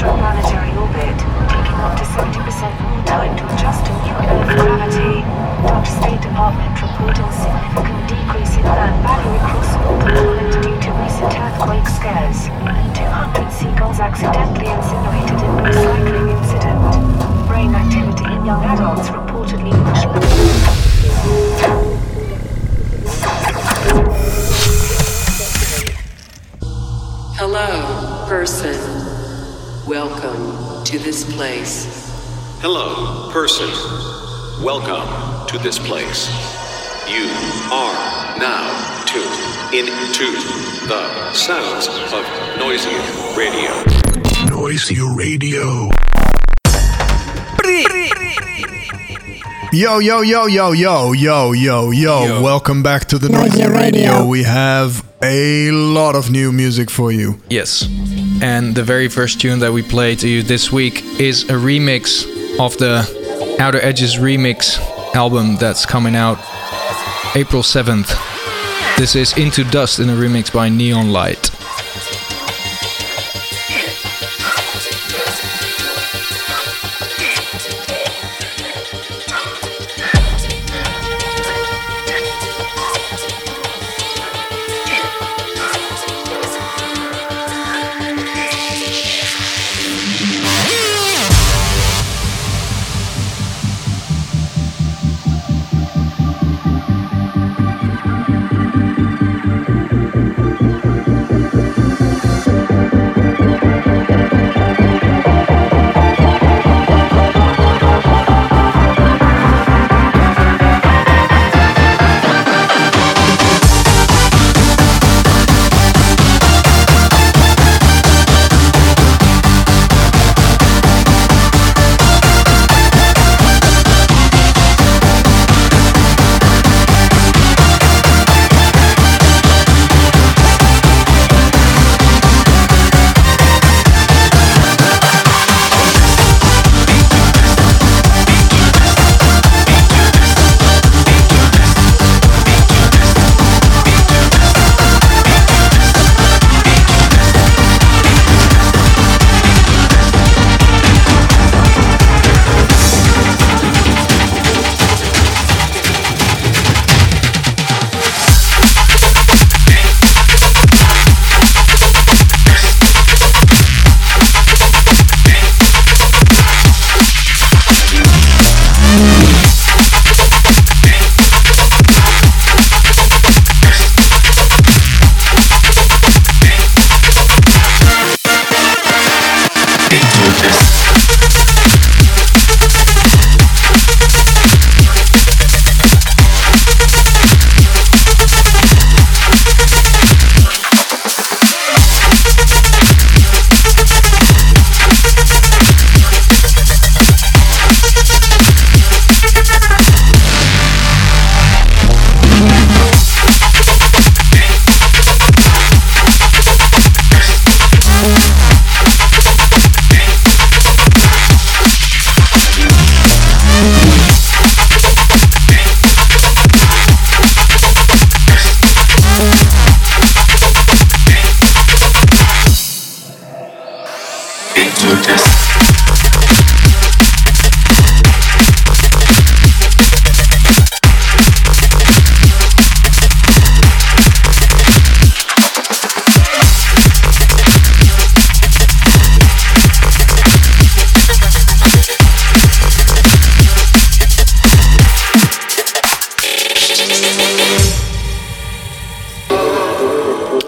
extraplanetary orbit, taking up to 70% more time to adjust to new gravity. Dr. State Department reporting significant decrease in land value across North Island due to recent earthquake scares. 200 seagulls accidentally incinerated in recycling incident. Brain activity in young adults reportedly much. Hello, person. Welcome to this place. Hello, person. Welcome to this place. You are now tuned into the sounds of Noisia Radio. Noisia Radio. Yo, yo, yo, yo, yo, yo, yo, yo. Welcome back to the Noisia Radio. We have a lot of new music for you. Yes. And the very first tune that we play to you this week is a remix of the Outer Edges remix album that's coming out April 7th. This is Into Dust in a remix by Neon Light.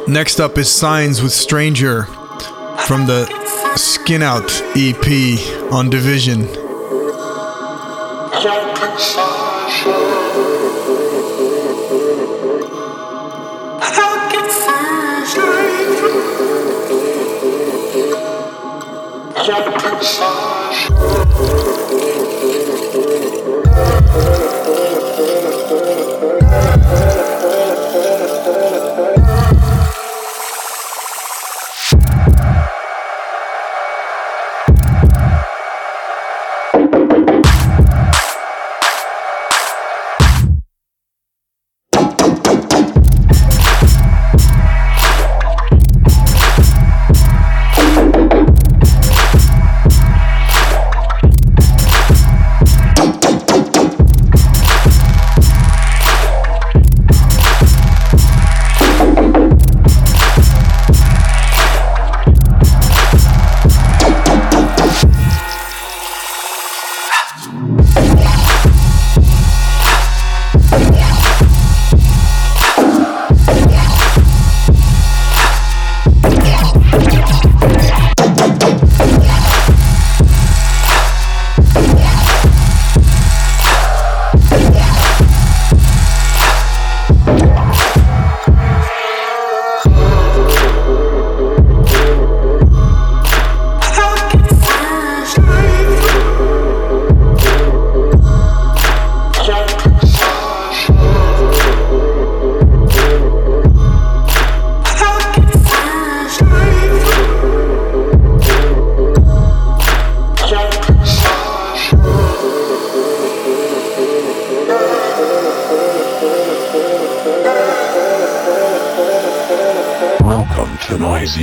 Next up is Signs with Stranger from the Skin Out EP on Division.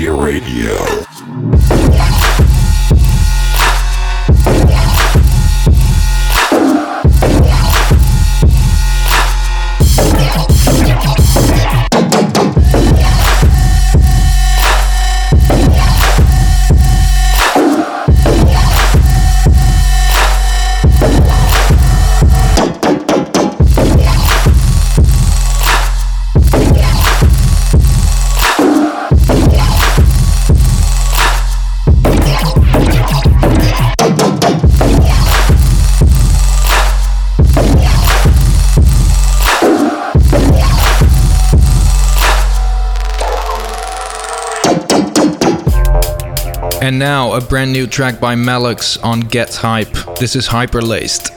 Noisia Radio. And now a brand new track by Malux on Get Hype. This is Hyperlaced.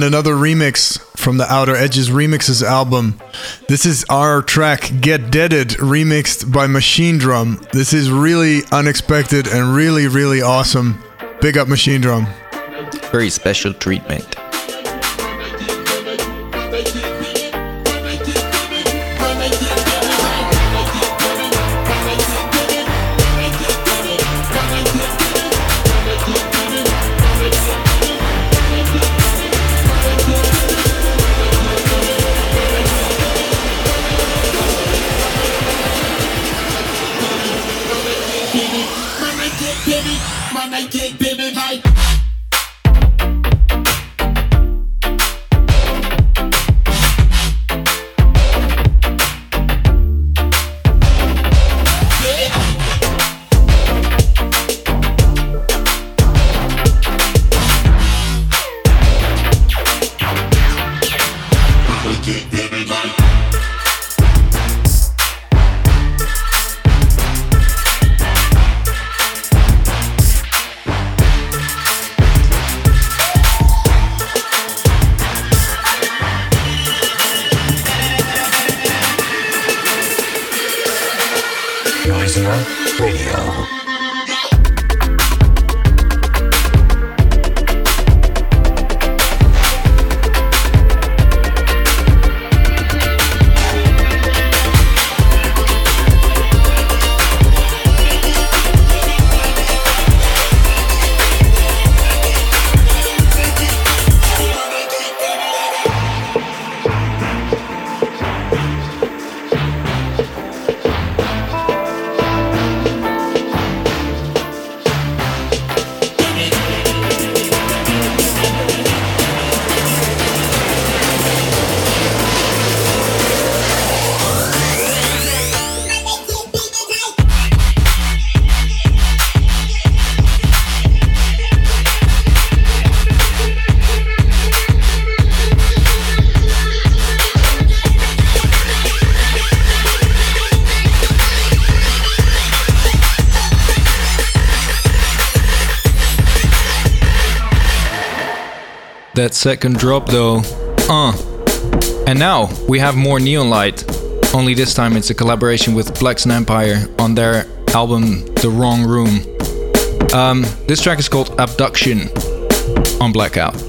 Another remix from the Outer Edges Remixes album. This is our track Get Deaded, remixed by Machine Drum. This is really unexpected and really, really awesome. Big up Machine Drum. Very special treatment. that second drop though. And now we have more Neon Light, only this time it's a collaboration with Black Sun Empire on their album The Wrong Room. This track is called Abduction on Blackout.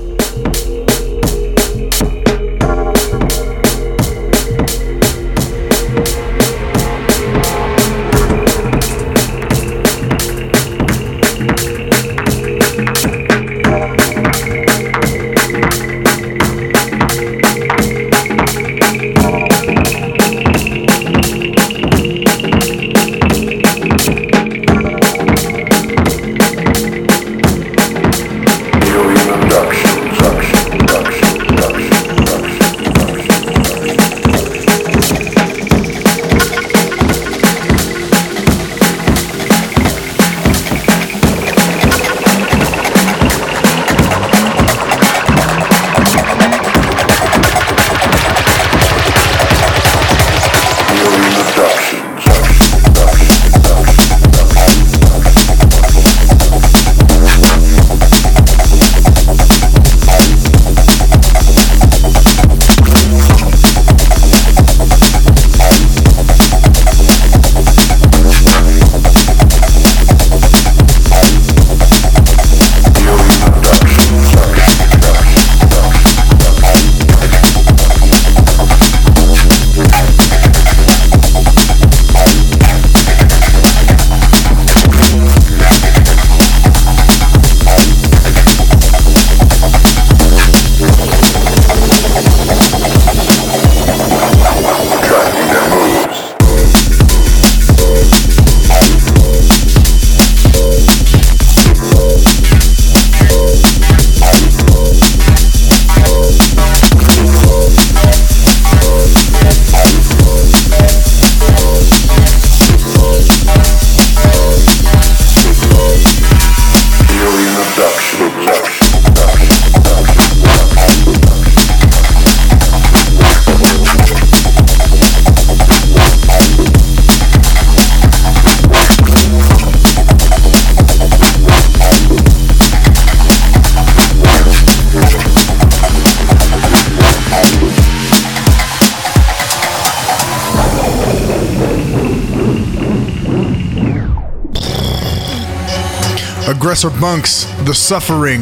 Aggressor Bunks, The Suffering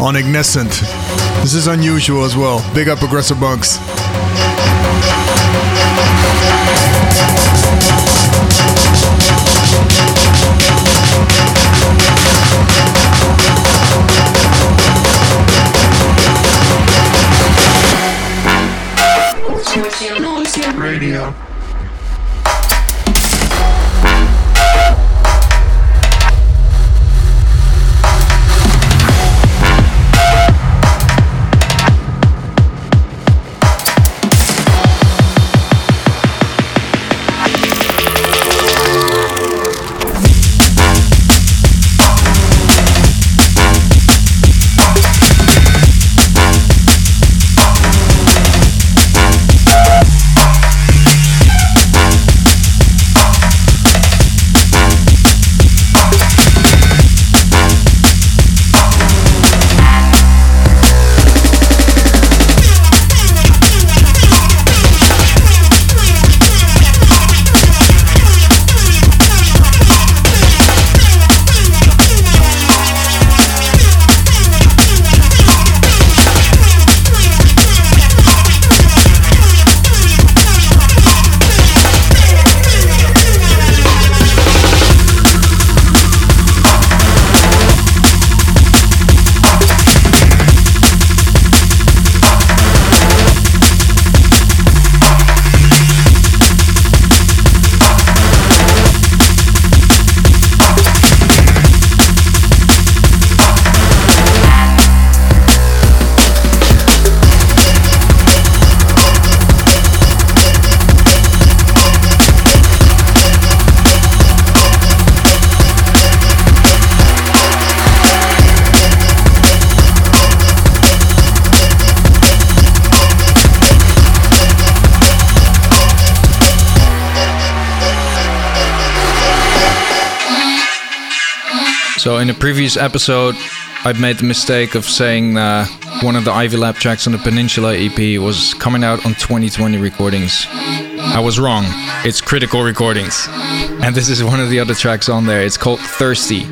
on Igniscent. This is unusual as well. Big up Aggressor Bunks. Noisia Radio. So in a previous episode, I've made the mistake of saying one of the Ivy Lab tracks on the Peninsula EP, was coming out on 2020 Recordings. I was wrong, it's Critical Recordings. And this is one of the other tracks on there, it's called Thirsty.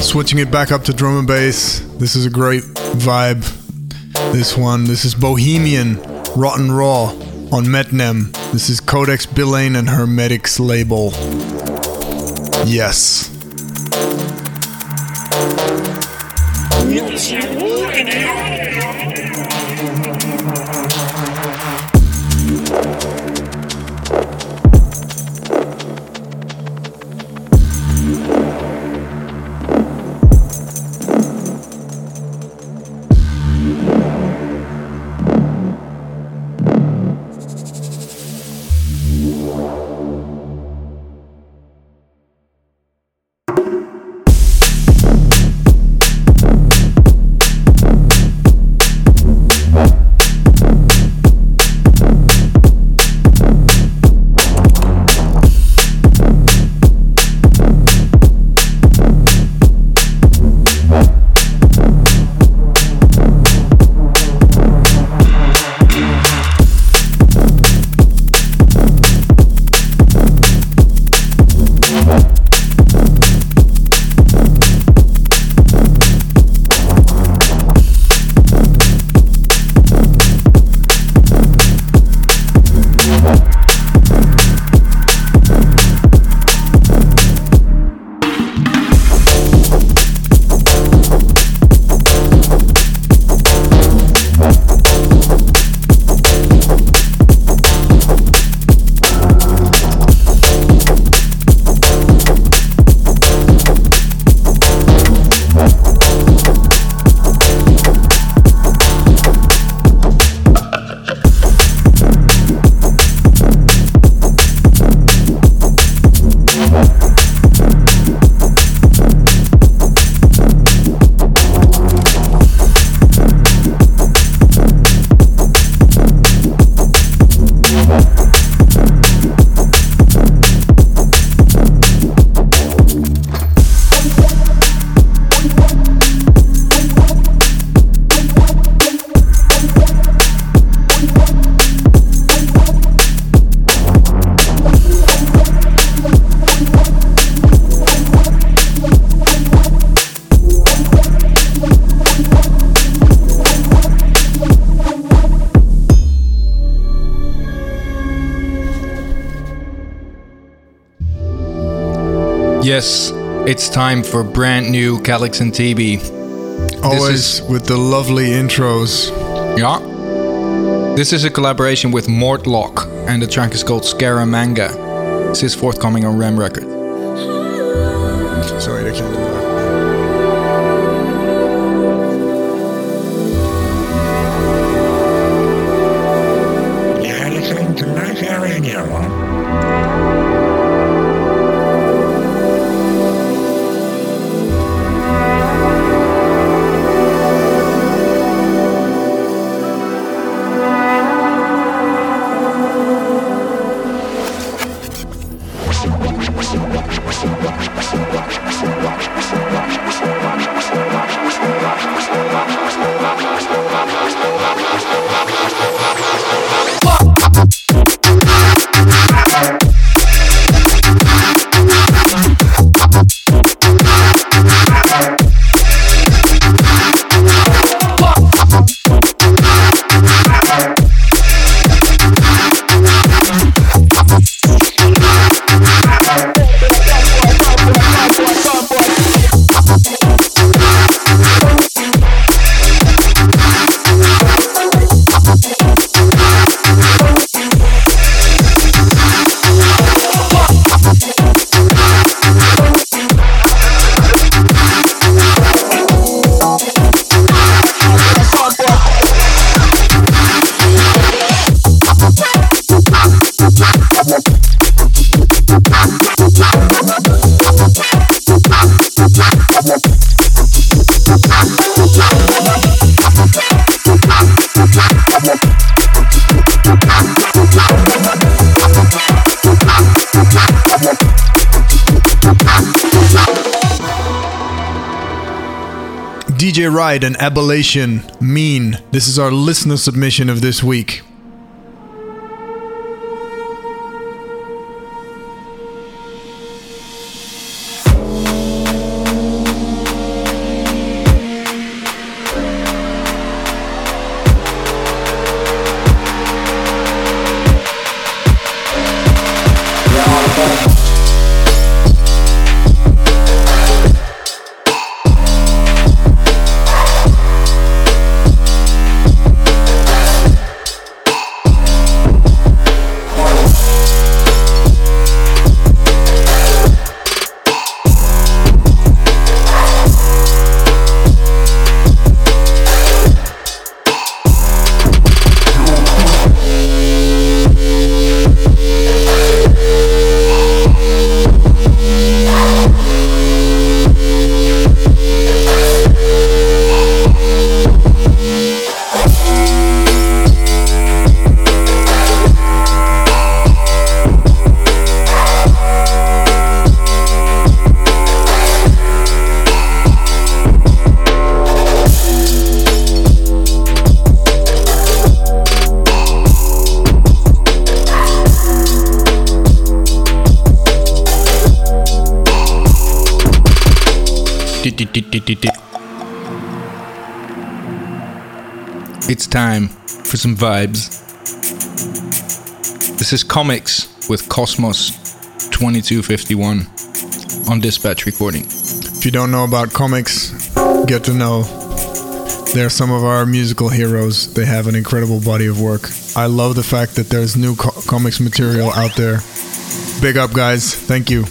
Switching it back up to drum and bass. This is a great vibe. This is Bohemian Rotten Raw on MetNem. This is Codex Billane and Hermetics label. Yes. Yes, it's time for brand new Calyx and TB. Always with the lovely intros. Yeah. This is a collaboration with Mortlock, and the track is called Scaramanga. This is forthcoming on Ram Records. Sorry, I can't do that. DJ Ride and Ablation, Mean. This is our listener submission of this week. It's time for some vibes. This is Comics with Cosmos 2251 on Dispatch Recording. If you don't know about Comics, get to know. They're some of our musical heroes. They have an incredible body of work. I love the fact that there's new comics material out there. Big up, guys. Thank you.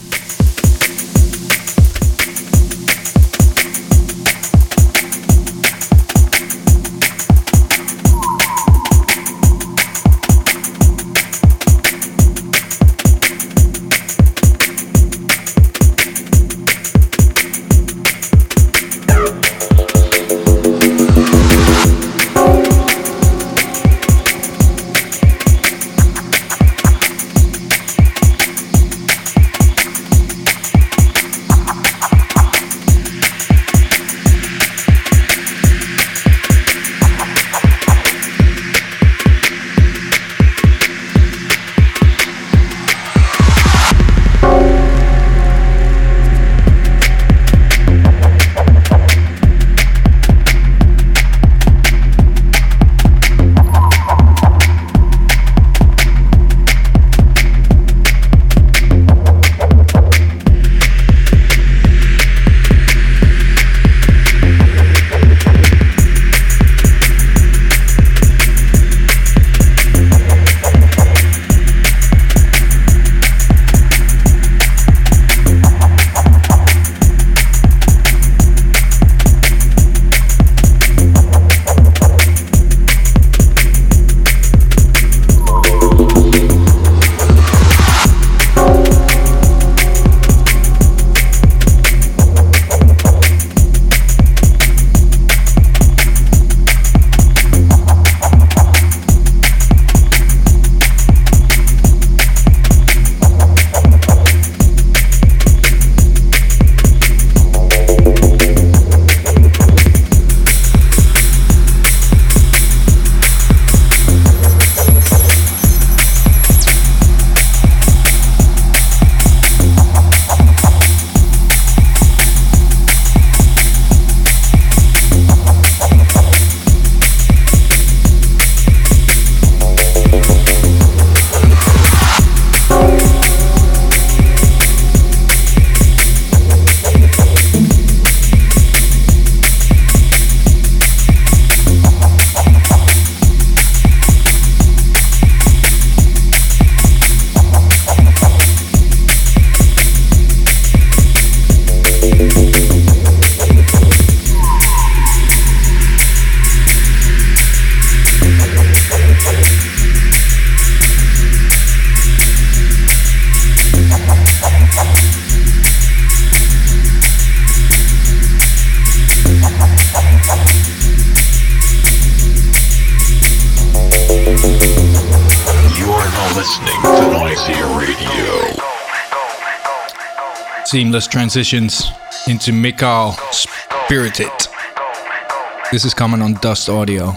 listening to Noisia Radio. Seamless transitions into Mikal Spirited. This is coming on Dust Audio.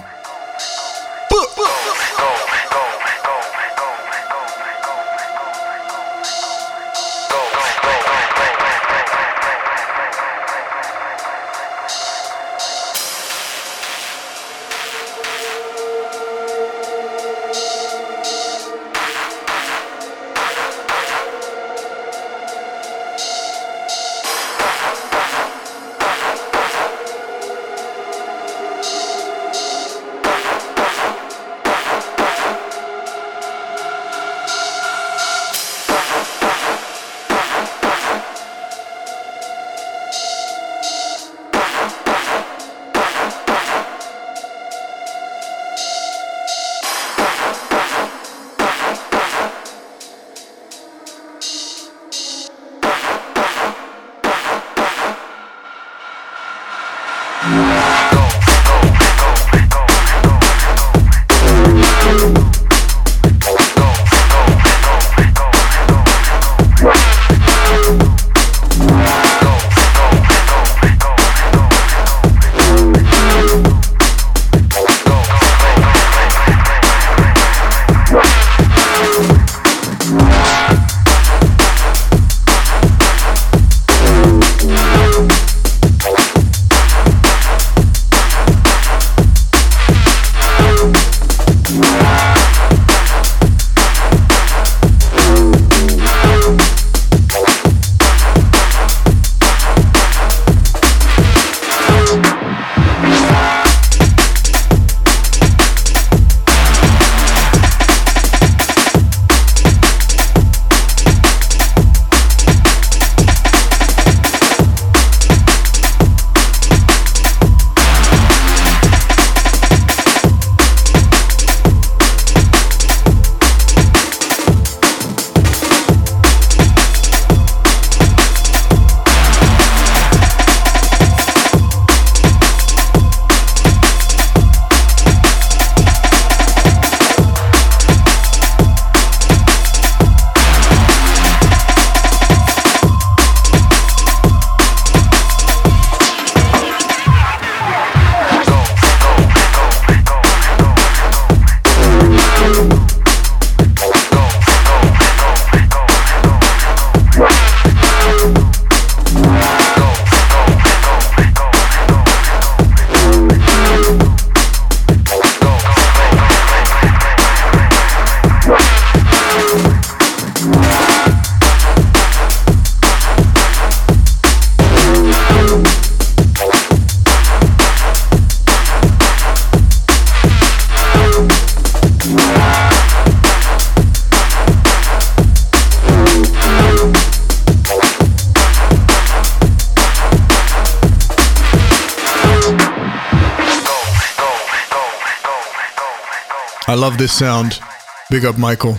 Love this sound. Big up, Michael.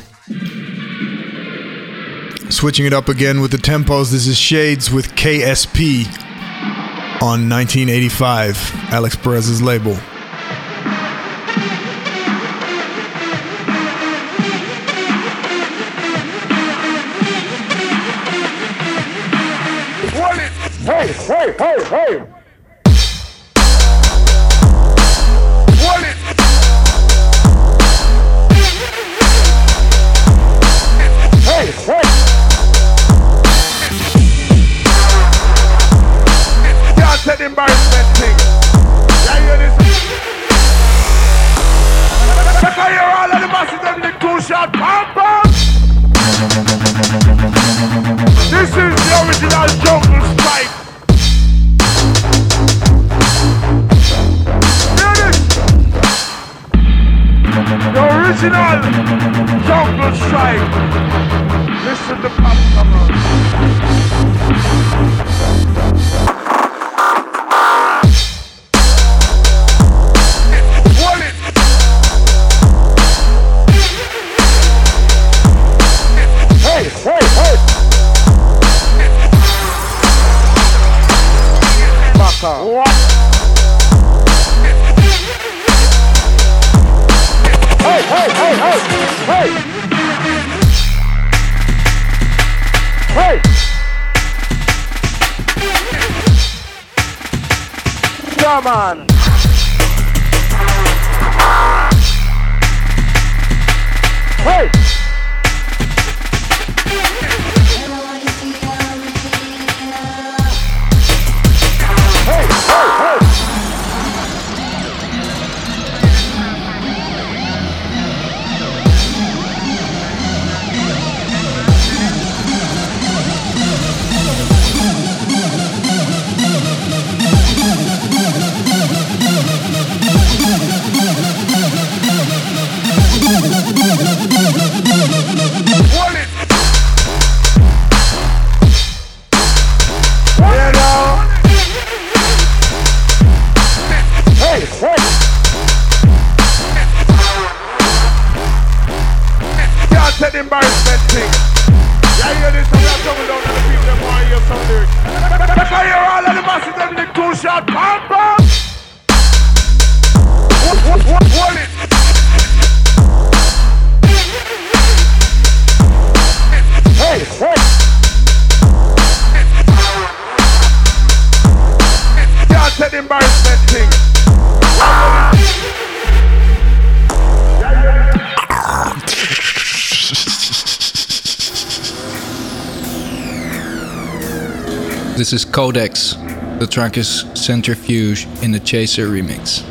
Switching it up again with the tempos. This is Shades with KSP on 1985, Alex Perez's label. Hey! Hey! Hey! Come on! Hey! This is Codex. The track is Centrifuge in the Chaser remix.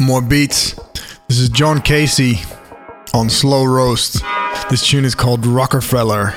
More beats. This is John Casey on Slow Roast. This tune is called Rockefeller.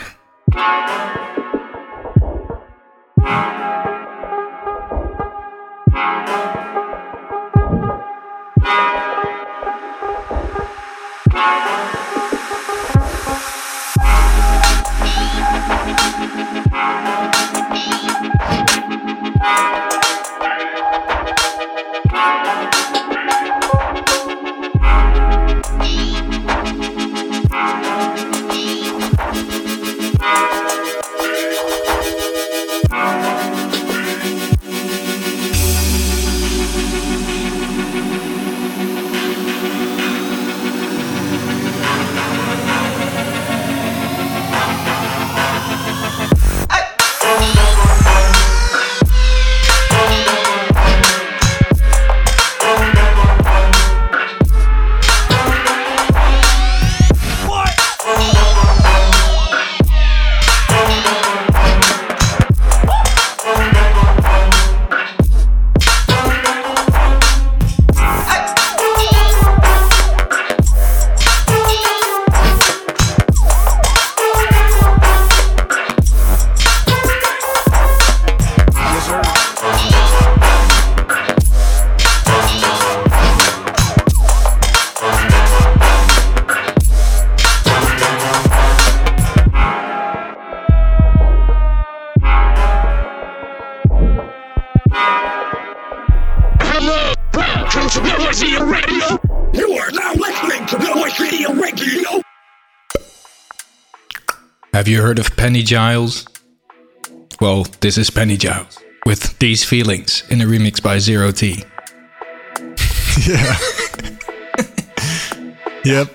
listening to Noisia Radio. You are now listening to Noisia Radio. Have you heard of Penny Giles? Well, this is Penny Giles with These Feelings in a remix by Zero T. Yeah. Yep.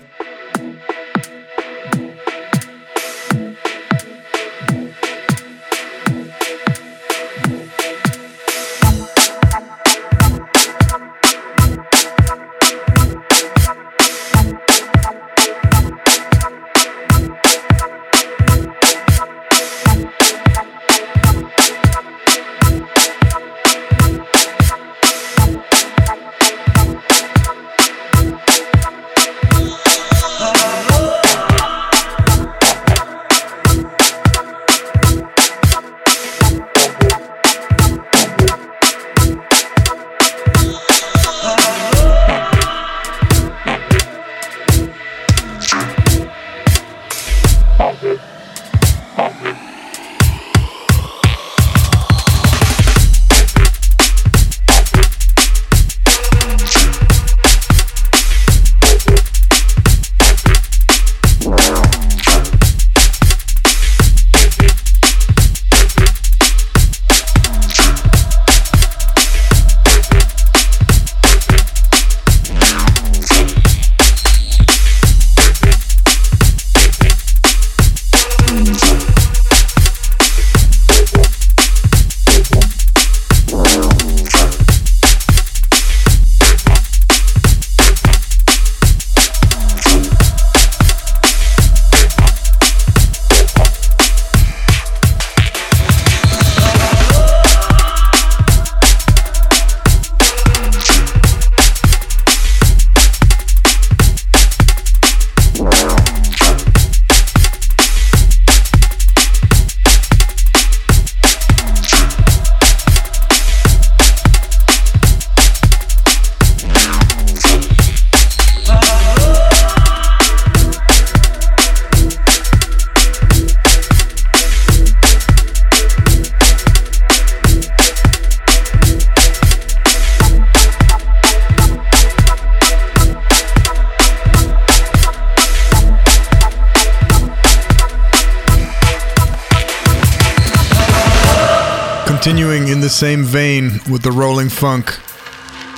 Continuing in the same vein with the rolling funk,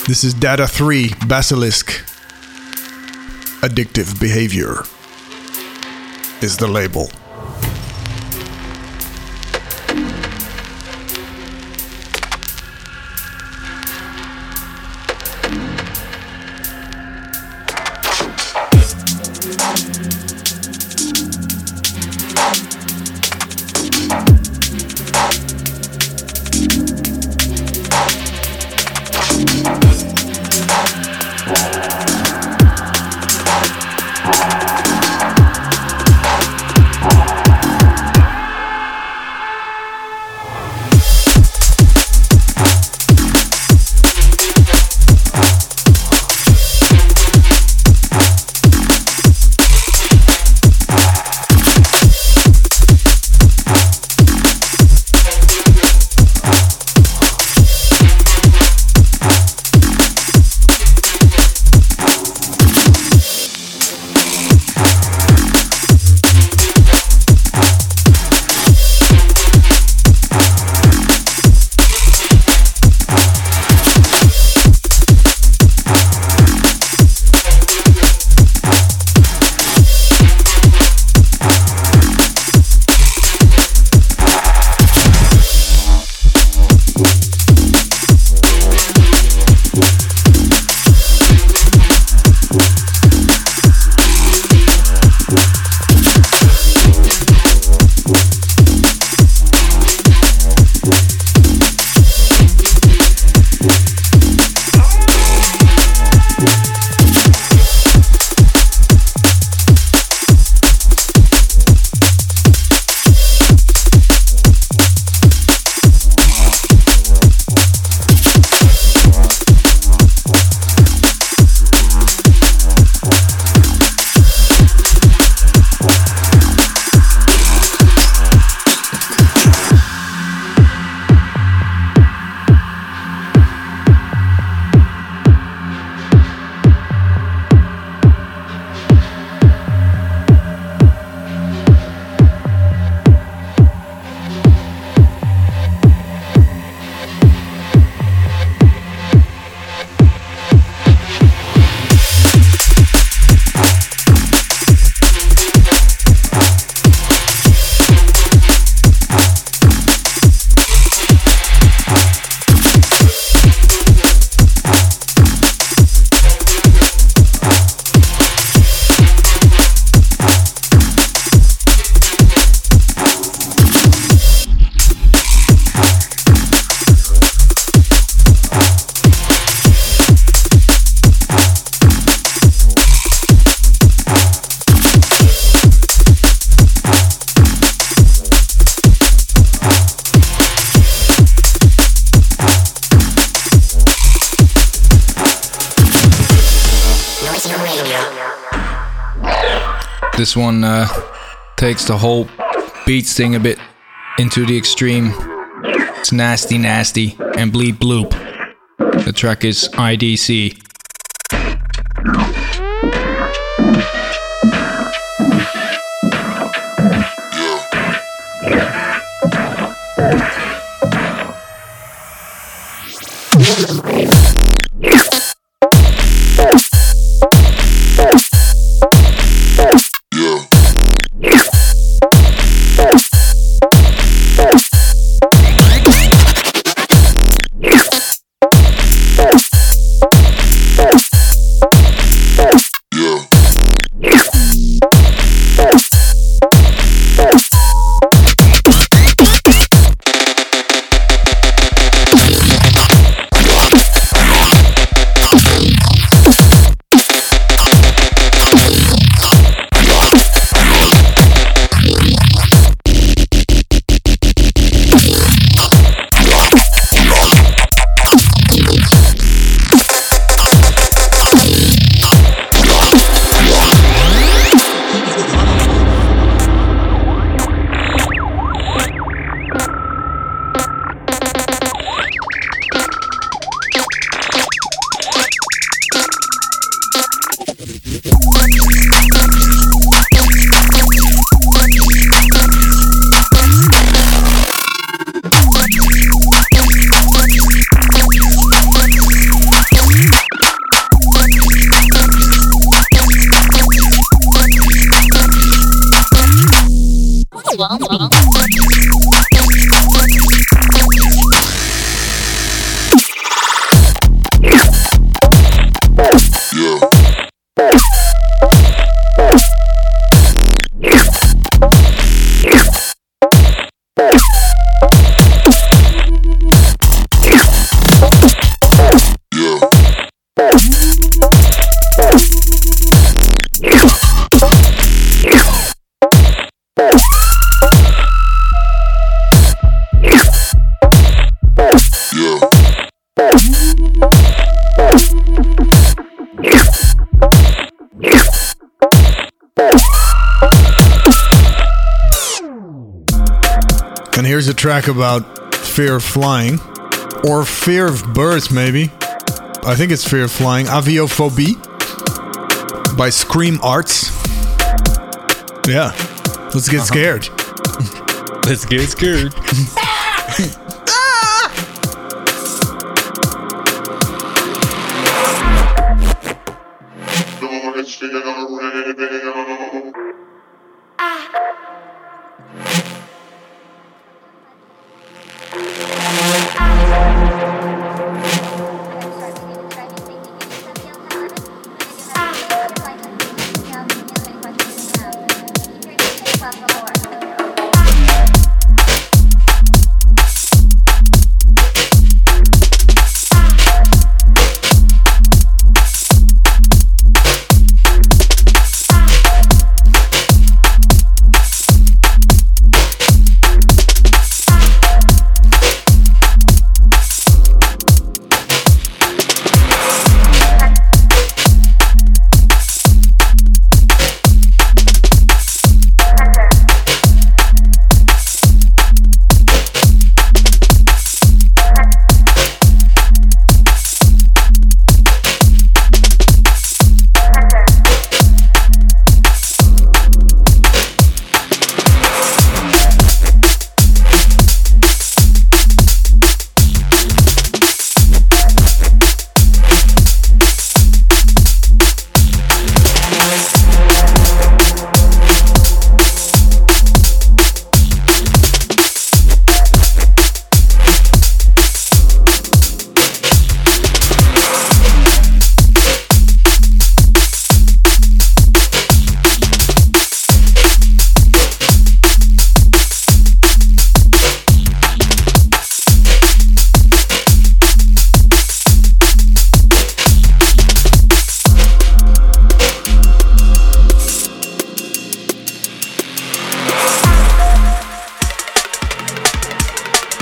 this is Data 3, Basilisk. Addictive Behavior is the label. This one takes the whole beats thing a bit into the extreme. It's nasty, nasty, and bleep bloop. The track is IDC. Track about fear of flying, or fear of birds maybe. I think it's fear of flying. Aviophobia by Scream Arts. Yeah, let's get scared. Let's get scared.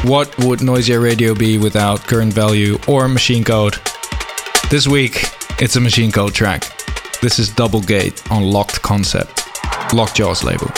What would Noisia Radio be without Current Value or Machine Code? This week, it's a Machine Code track. This is Double Gate on Locked Concept. Lockjaw's label.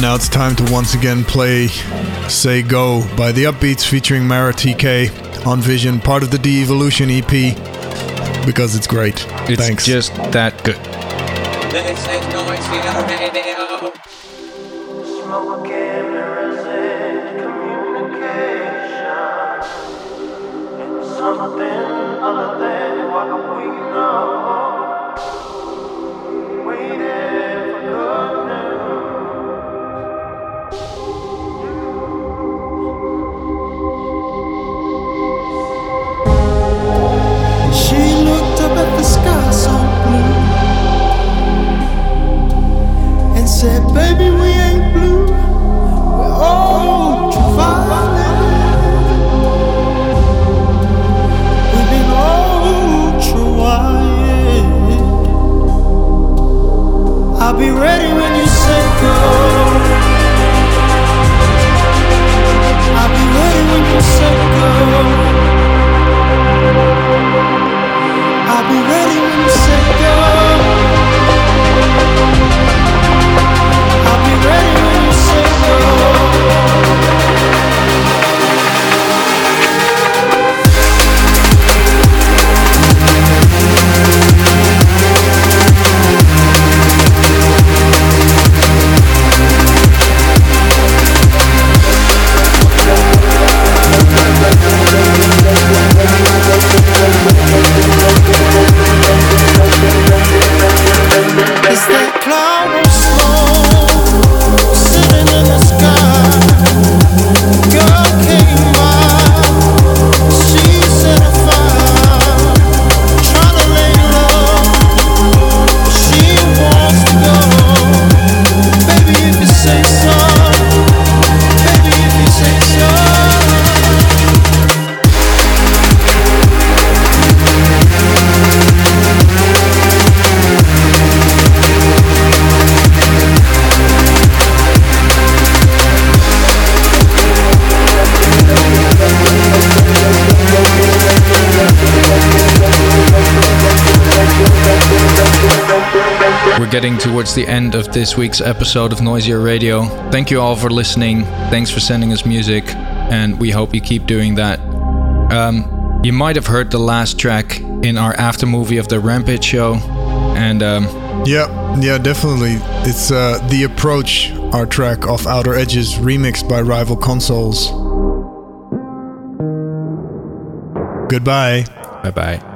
Now it's time to once again play Say Go by The Upbeats featuring Mara TK on Vision, part of the De-Evolution EP, because it's great. It's Thanks. Just that good. Said, baby, we ain't blue, we're old Trevanic. We've been ultra wired. I'll be ready when you say go. I'll be ready when you say go. I'll be ready when you say go. Ready when you say go. Getting towards the end of this week's episode of Noisia Radio. Thank you all for listening. Thanks for sending us music, and we hope you keep doing that. You might have heard the last track in our after movie of the Rampage show, and yeah, definitely. It's The Approach, our track off Outer Edges, remixed by Rival Consoles. Goodbye. Bye bye.